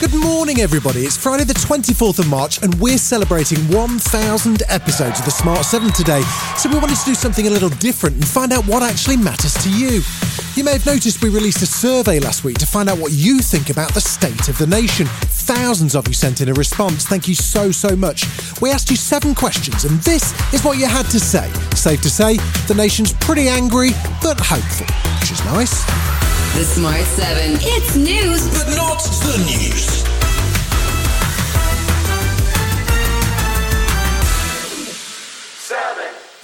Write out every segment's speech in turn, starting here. Good morning, everybody. It's Friday the 24th of March and we're celebrating 1,000 episodes of The Smart 7 today, so we wanted to do something a little different and find out what actually matters to you. You may have noticed we released a survey last week to find out what you think about the state of the nation. Thousands of you sent in a response. Thank you so much. We asked you 7 questions and this is what you had to say. Safe to say, the nation's pretty angry but hopeful, which is nice. The Smart 7. It's news, but not the news.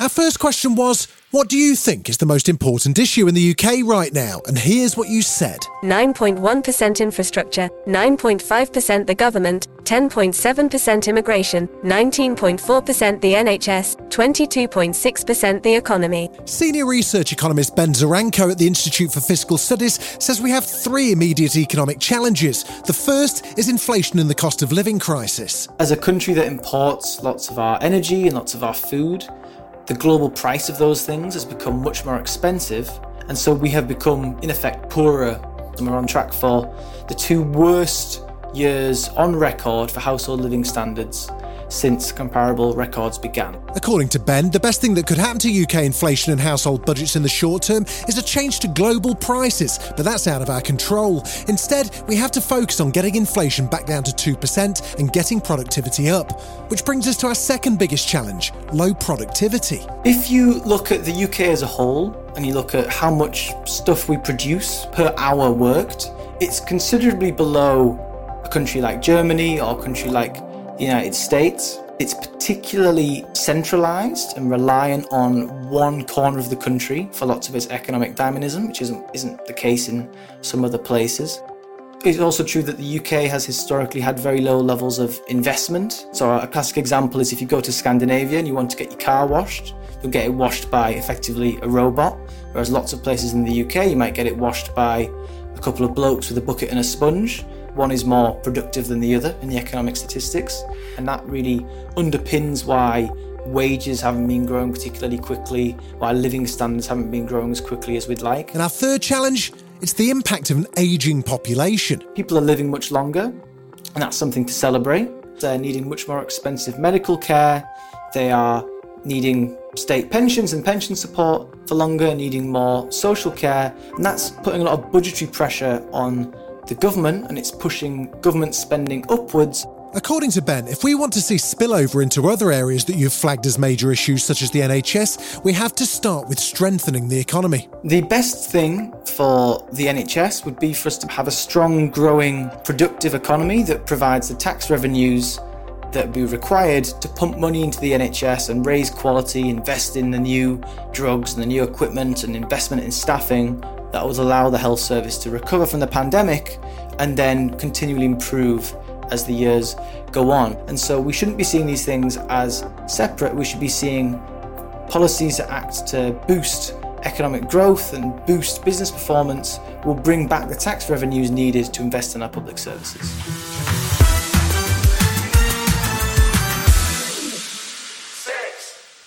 Our first question was, what do you think is the most important issue in the UK right now? And here's what you said. 9.1% infrastructure, 9.5% the government, 10.7% immigration, 19.4% the NHS, 22.6% the economy. Senior research economist Ben Zaranko at the Institute for Fiscal Studies says we have 3 immediate economic challenges. The first is inflation and the cost of living crisis. As a country that imports lots of our energy and lots of our food, the global price of those things has become much more expensive, and so we have become, in effect, poorer, and we're on track for the 2 worst years on record for household living standards since comparable records began. According to Ben, the best thing that could happen to UK inflation and household budgets in the short term is a change to global prices, but that's out of our control. Instead, we have to focus on getting inflation back down to 2% and getting productivity up. Which brings us to our second biggest challenge, low productivity. If you look at the UK as a whole, and you look at how much stuff we produce per hour worked, it's considerably below a country like Germany or a country like the United States. It's particularly centralised and reliant on one corner of the country for lots of its economic dynamism, which isn't the case in some other places. It's also true that the UK has historically had very low levels of investment. So a classic example is if you go to Scandinavia and you want to get your car washed, you'll get it washed by effectively a robot, whereas lots of places in the UK you might get it washed by a couple of blokes with a bucket and a sponge. One is more productive than the other in the economic statistics, and that really underpins why wages haven't been growing particularly quickly, why living standards haven't been growing as quickly as we'd like. And our third challenge, it's the impact of an ageing population. People are living much longer, and that's something to celebrate. They're needing much more expensive medical care, they are needing state pensions and pension support for longer, needing more social care, and that's putting a lot of budgetary pressure on the government, and it's pushing government spending upwards. According to Ben, if we want to see spillover into other areas that you've flagged as major issues, such as the NHS, we have to start with strengthening the economy. The best thing for the NHS would be for us to have a strong, growing, productive economy that provides the tax revenues that would be required to pump money into the NHS and raise quality, invest in the new drugs and the new equipment and investment in staffing, that would allow the health service to recover from the pandemic and then continually improve as the years go on. And so we shouldn't be seeing these things as separate. We should be seeing policies that act to boost economic growth and boost business performance will bring back the tax revenues needed to invest in our public services.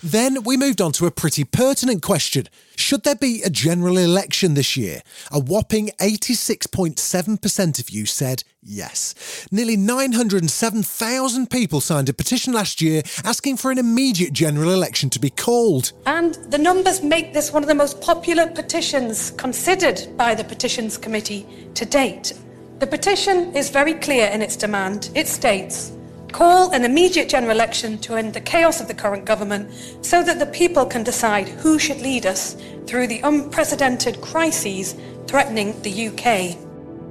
Then we moved on to a pretty pertinent question. Should there be a general election this year? A whopping 86.7% of you said yes. Nearly 907,000 people signed a petition last year asking for an immediate general election to be called. And the numbers make this one of the most popular petitions considered by the Petitions Committee to date. The petition is very clear in its demand. It states, call an immediate general election to end the chaos of the current government so that the people can decide who should lead us through the unprecedented crises threatening the UK.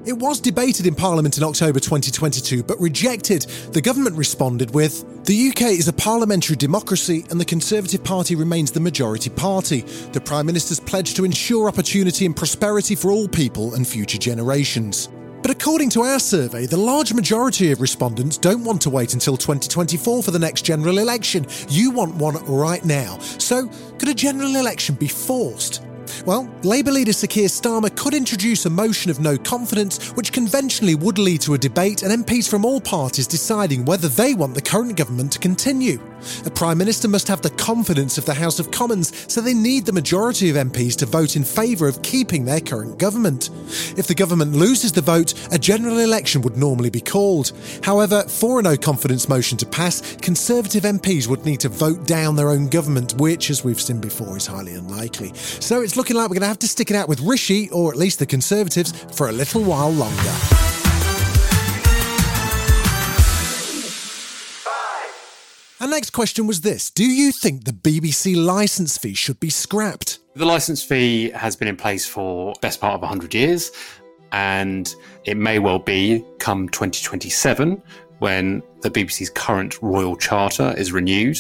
It was debated in Parliament in October 2022, but rejected. The government responded with, the UK is a parliamentary democracy and the Conservative Party remains the majority party. The Prime Minister's pledge to ensure opportunity and prosperity for all people and future generations. But according to our survey, the large majority of respondents don't want to wait until 2024 for the next general election. You want one right now. So, could a general election be forced? Well, Labour leader Sir Keir Starmer could introduce a motion of no confidence, which conventionally would lead to a debate and MPs from all parties deciding whether they want the current government to continue. A Prime Minister must have the confidence of the House of Commons, so they need the majority of MPs to vote in favour of keeping their current government. If the government loses the vote, a general election would normally be called. However, for a no-confidence motion to pass, Conservative MPs would need to vote down their own government, which, as we've seen before, is highly unlikely. So it's looking like we're going to have to stick it out with Rishi, or at least the Conservatives, for a little while longer. Our next question was this. Do you think the BBC licence fee should be scrapped? The licence fee has been in place for the best part of 100 years, and it may well be come 2027, when the BBC's current Royal Charter is renewed,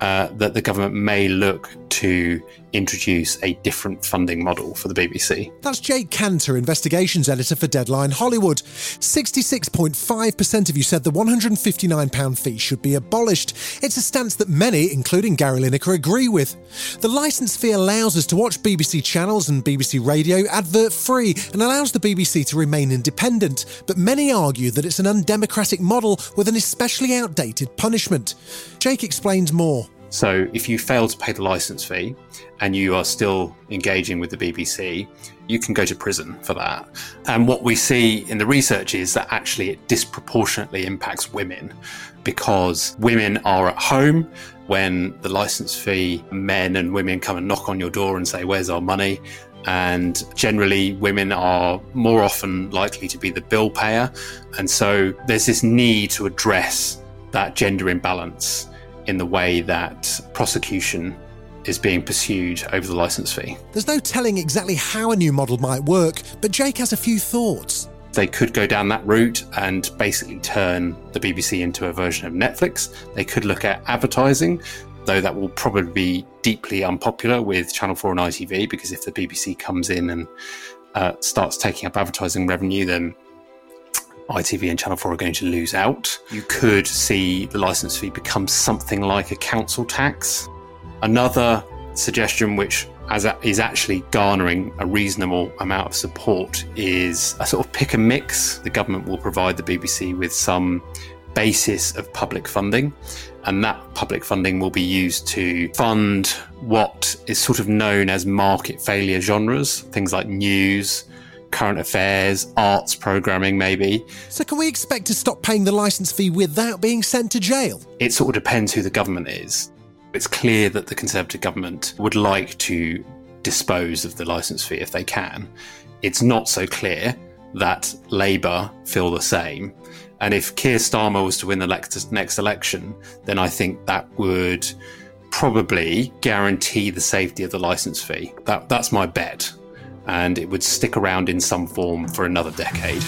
that the government may look to introduce a different funding model for the BBC. That's Jake Kanter, investigations editor for Deadline Hollywood. 66.5% of you said the £159 fee should be abolished. It's a stance that many, including Gary Lineker, agree with. The licence fee allows us to watch BBC channels and BBC radio advert-free and allows the BBC to remain independent, but many argue that it's an undemocratic model with an especially outdated punishment. Jake explains more. So if you fail to pay the licence fee and you are still engaging with the BBC, you can go to prison for that. And what we see in the research is that actually it disproportionately impacts women, because women are at home when the licence fee, men and women come and knock on your door and say, "Where's our money?" And generally women are more often likely to be the bill payer. And so there's this need to address that gender imbalance in the way that prosecution is being pursued over the licence fee. There's no telling exactly how a new model might work, but Jake has a few thoughts. They could go down that route and basically turn the BBC into a version of Netflix. They could look at advertising, though that will probably be deeply unpopular with Channel 4 and ITV, because if the BBC comes in and starts taking up advertising revenue, then ITV and Channel 4 are going to lose out. You could see the licence fee become something like a council tax. Another suggestion, which is actually garnering a reasonable amount of support, is a sort of pick and mix. The government will provide the BBC with some basis of public funding, and that public funding will be used to fund what is sort of known as market failure genres, things like news, current affairs, arts programming maybe. So can we expect to stop paying the licence fee without being sent to jail? It sort of depends who the government is. It's clear that the Conservative government would like to dispose of the licence fee if they can. It's not so clear that Labour feel the same. And if Keir Starmer was to win the next election, then I think that would probably guarantee the safety of the licence fee. That's my bet. And it would stick around in some form for another decade.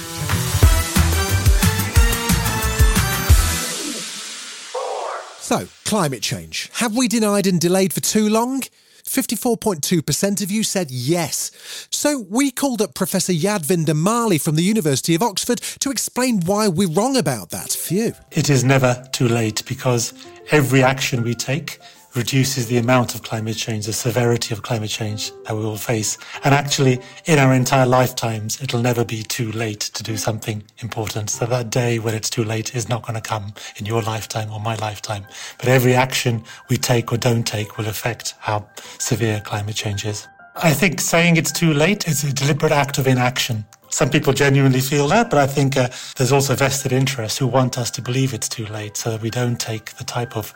So, climate change. Have we denied and delayed for too long? 54.2% of you said yes. So we called up Professor Yadvinder Malhi from the University of Oxford to explain why we're wrong about that view. It is never too late, because every action we take reduces the amount of climate change, the severity of climate change that we will face. And actually, in our entire lifetimes, it'll never be too late to do something important. So that day when it's too late is not going to come in your lifetime or my lifetime. But every action we take or don't take will affect how severe climate change is. I think saying it's too late is a deliberate act of inaction. Some people genuinely feel that, but I think there's also vested interests who want us to believe it's too late so that we don't take the type of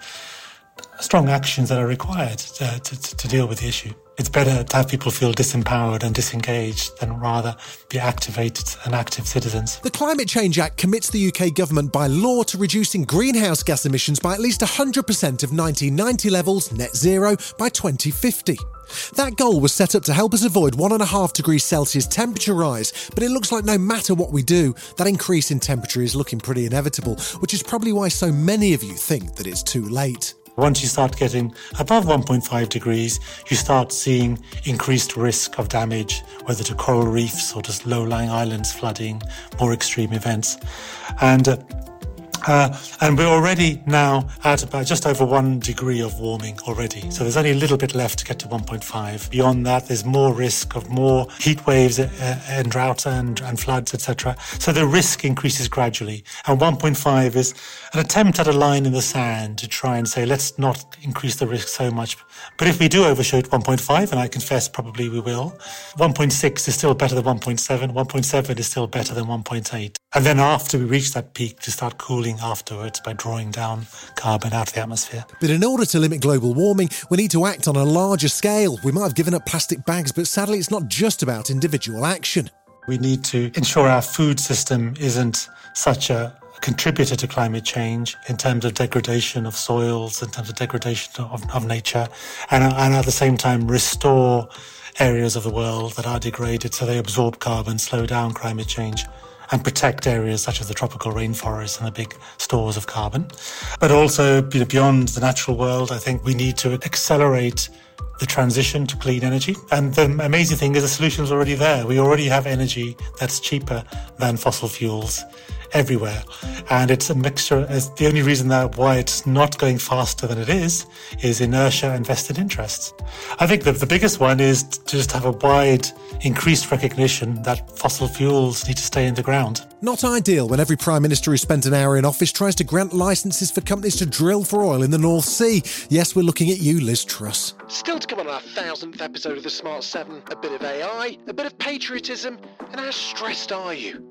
strong actions that are required to deal with the issue. It's better to have people feel disempowered and disengaged than rather be activated and active citizens. The Climate Change Act commits the UK government by law to reducing greenhouse gas emissions by at least 100% of 1990 levels, net zero, by 2050. That goal was set up to help us avoid 1.5 degrees Celsius temperature rise, but it looks like no matter what we do, that increase in temperature is looking pretty inevitable, which is probably why so many of you think that it's too late. Once you start getting above 1.5 degrees, you start seeing increased risk of damage, whether to coral reefs or just low-lying islands flooding, more extreme events. And And we're already now at about just over 1 degree of warming already. So there's only a little bit left to get to 1.5. Beyond that, there's more risk of more heat waves and droughts and floods, etc. So the risk increases gradually. And 1.5 is an attempt at a line in the sand to try and say, let's not increase the risk so much. But if we do overshoot 1.5, and I confess probably we will, 1.6 is still better than 1.7. 1.7 is still better than 1.8. And then after we reach that peak, to start cooling afterwards by drawing down carbon out of the atmosphere. But in order to limit global warming, we need to act on a larger scale. We might have given up plastic bags, but sadly it's not just about individual action. We need to ensure our food system isn't such a contributor to climate change in terms of degradation of soils, in terms of degradation of nature, and at the same time restore areas of the world that are degraded so they absorb carbon, slow down climate change, and protect areas such as the tropical rainforests and the big stores of carbon. But also, beyond the natural world, I think we need to accelerate the transition to clean energy. And the amazing thing is the solution's already there. We already have energy that's cheaper than fossil fuels everywhere. And it's a mixture. It's the only reason that why it's not going faster than it is inertia and vested interests. I think that the biggest one is to just have a wide increased recognition that fossil fuels need to stay in the ground. Not ideal when every Prime Minister who spent an hour in office tries to grant licences for companies to drill for oil in the North Sea. Yes, we're looking at you, Liz Truss. Still to come on our 1000th episode of The Smart 7, a bit of AI, a bit of patriotism, and how stressed are you?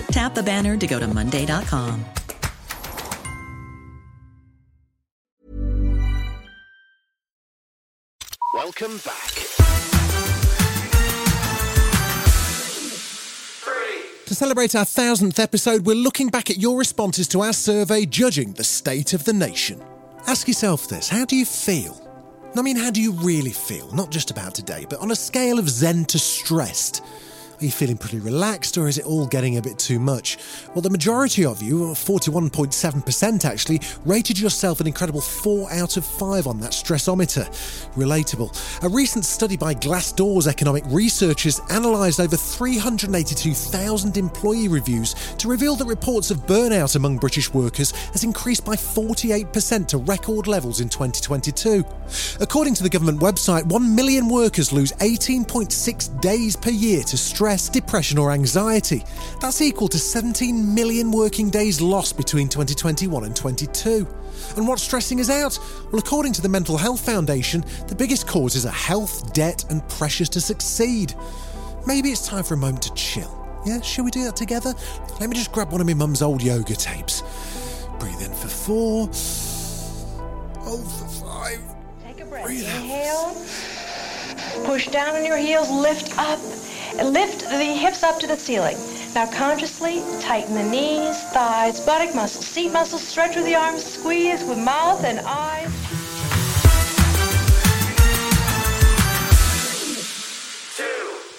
tap the banner to go to Monday.com. Welcome back. To celebrate our 1000th episode, we're looking back at your responses to our survey judging the state of the nation. Ask yourself this, how do you feel? I mean, how do you really feel? Not just about today, but on a scale of zen to stressed. Are you feeling pretty relaxed, or is it all getting a bit too much? Well, the majority of you, 41.7% actually, rated yourself an incredible 4 out of 5 on that stressometer. Relatable. A recent study by Glassdoor's economic researchers analysed over 382,000 employee reviews to reveal that reports of burnout among British workers has increased by 48% to record levels in 2022. According to the government website, 1 million workers lose 18.6 days per year to stress, depression or anxiety. That's equal to 17 million working days lost between 2021 and 2022. And what's stressing us out? Well, according to the Mental Health Foundation, the biggest causes are health, debt and pressures to succeed. Maybe it's time for a moment to chill. Yeah, shall we do that together? Let me just grab one of my mum's old yoga tapes. Breathe in for 4. Hold for 5. Take a breath. Breathe out. Inhale. Push down on your heels. Lift up. Lift the hips up to the ceiling. Now consciously tighten the knees, thighs, buttock muscles, seat muscles, stretch with the arms, squeeze with mouth and eyes.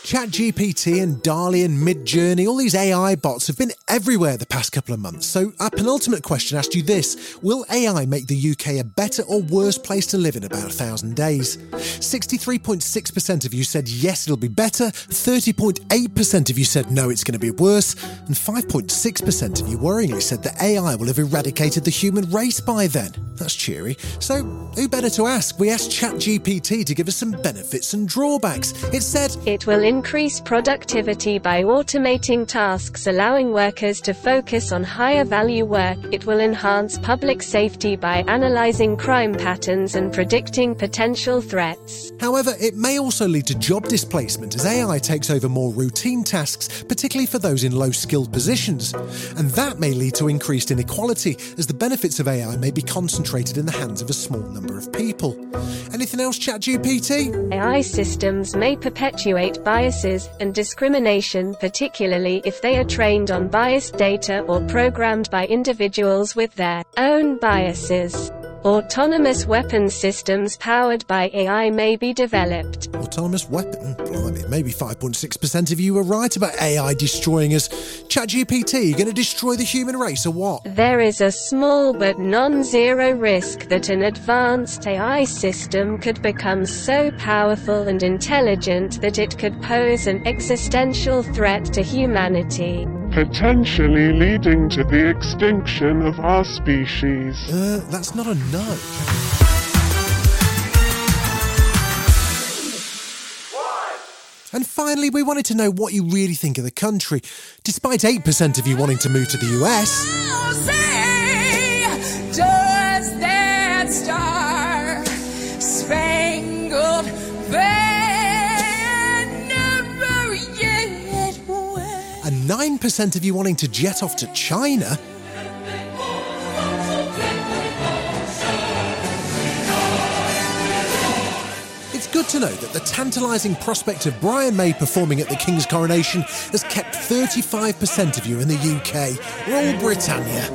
ChatGPT and Dall-E and Mid-journey, all these AI bots have been everywhere the past couple of months. So our penultimate question asked you this: will AI make the UK a better or worse place to live in about 1,000 days? 63.6% of you said yes, it'll be better, 30.8% of you said no, it's going to be worse, and 5.6% of you worryingly said that AI will have eradicated the human race by then. That's cheery. So who better to ask? We asked ChatGPT to give us some benefits and drawbacks. It said, it will increase productivity by automating tasks, allowing workers to focus on higher value work. It will enhance public safety by analysing crime patterns and predicting potential threats. However, it may also lead to job displacement as AI takes over more routine tasks, particularly for those in low-skilled positions. And that may lead to increased inequality as the benefits of AI may be concentrated in the hands of a small number of people. Anything else, ChatGPT? AI systems may perpetuate bias biases, and discrimination, particularly if they are trained on biased data or programmed by individuals with their own biases. Autonomous weapon systems powered by AI may be developed. Autonomous weapon? Blimey, maybe 5.6% of you were right about AI destroying us. ChatGPT, going to destroy the human race or what? There is a small but non-zero risk that an advanced AI system could become so powerful and intelligent that it could pose an existential threat to humanity, potentially leading to the extinction of our species. That's not a no. And finally, we wanted to know what you really think of the country, despite 8% of you wanting to move to the US. Say, does that star spangled banner yet wave? And 9% of you wanting to jet off to China. Good to know that the tantalising prospect of Brian May performing at the King's coronation has kept 35% of you in the UK. Royal Britannia.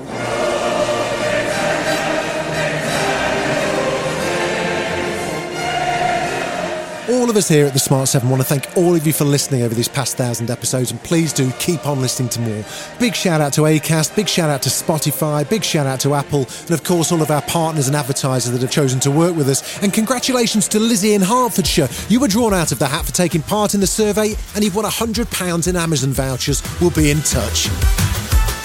All of us here at The Smart 7 want to thank all of you for listening over these past 1,000 episodes, and please do keep on listening to more. Big shout out to Acast, big shout out to Spotify, big shout out to Apple, and of course all of our partners and advertisers that have chosen to work with us. And congratulations to Lizzie in Hertfordshire. You were drawn out of the hat for taking part in the survey, and you've won £100 in Amazon vouchers. We'll be in touch.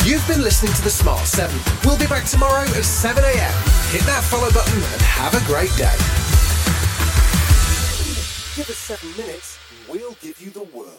You've been listening to The Smart 7. We'll be back tomorrow at 7am. Hit that follow button and have a great day. Give us 7 minutes, and we'll give you the world.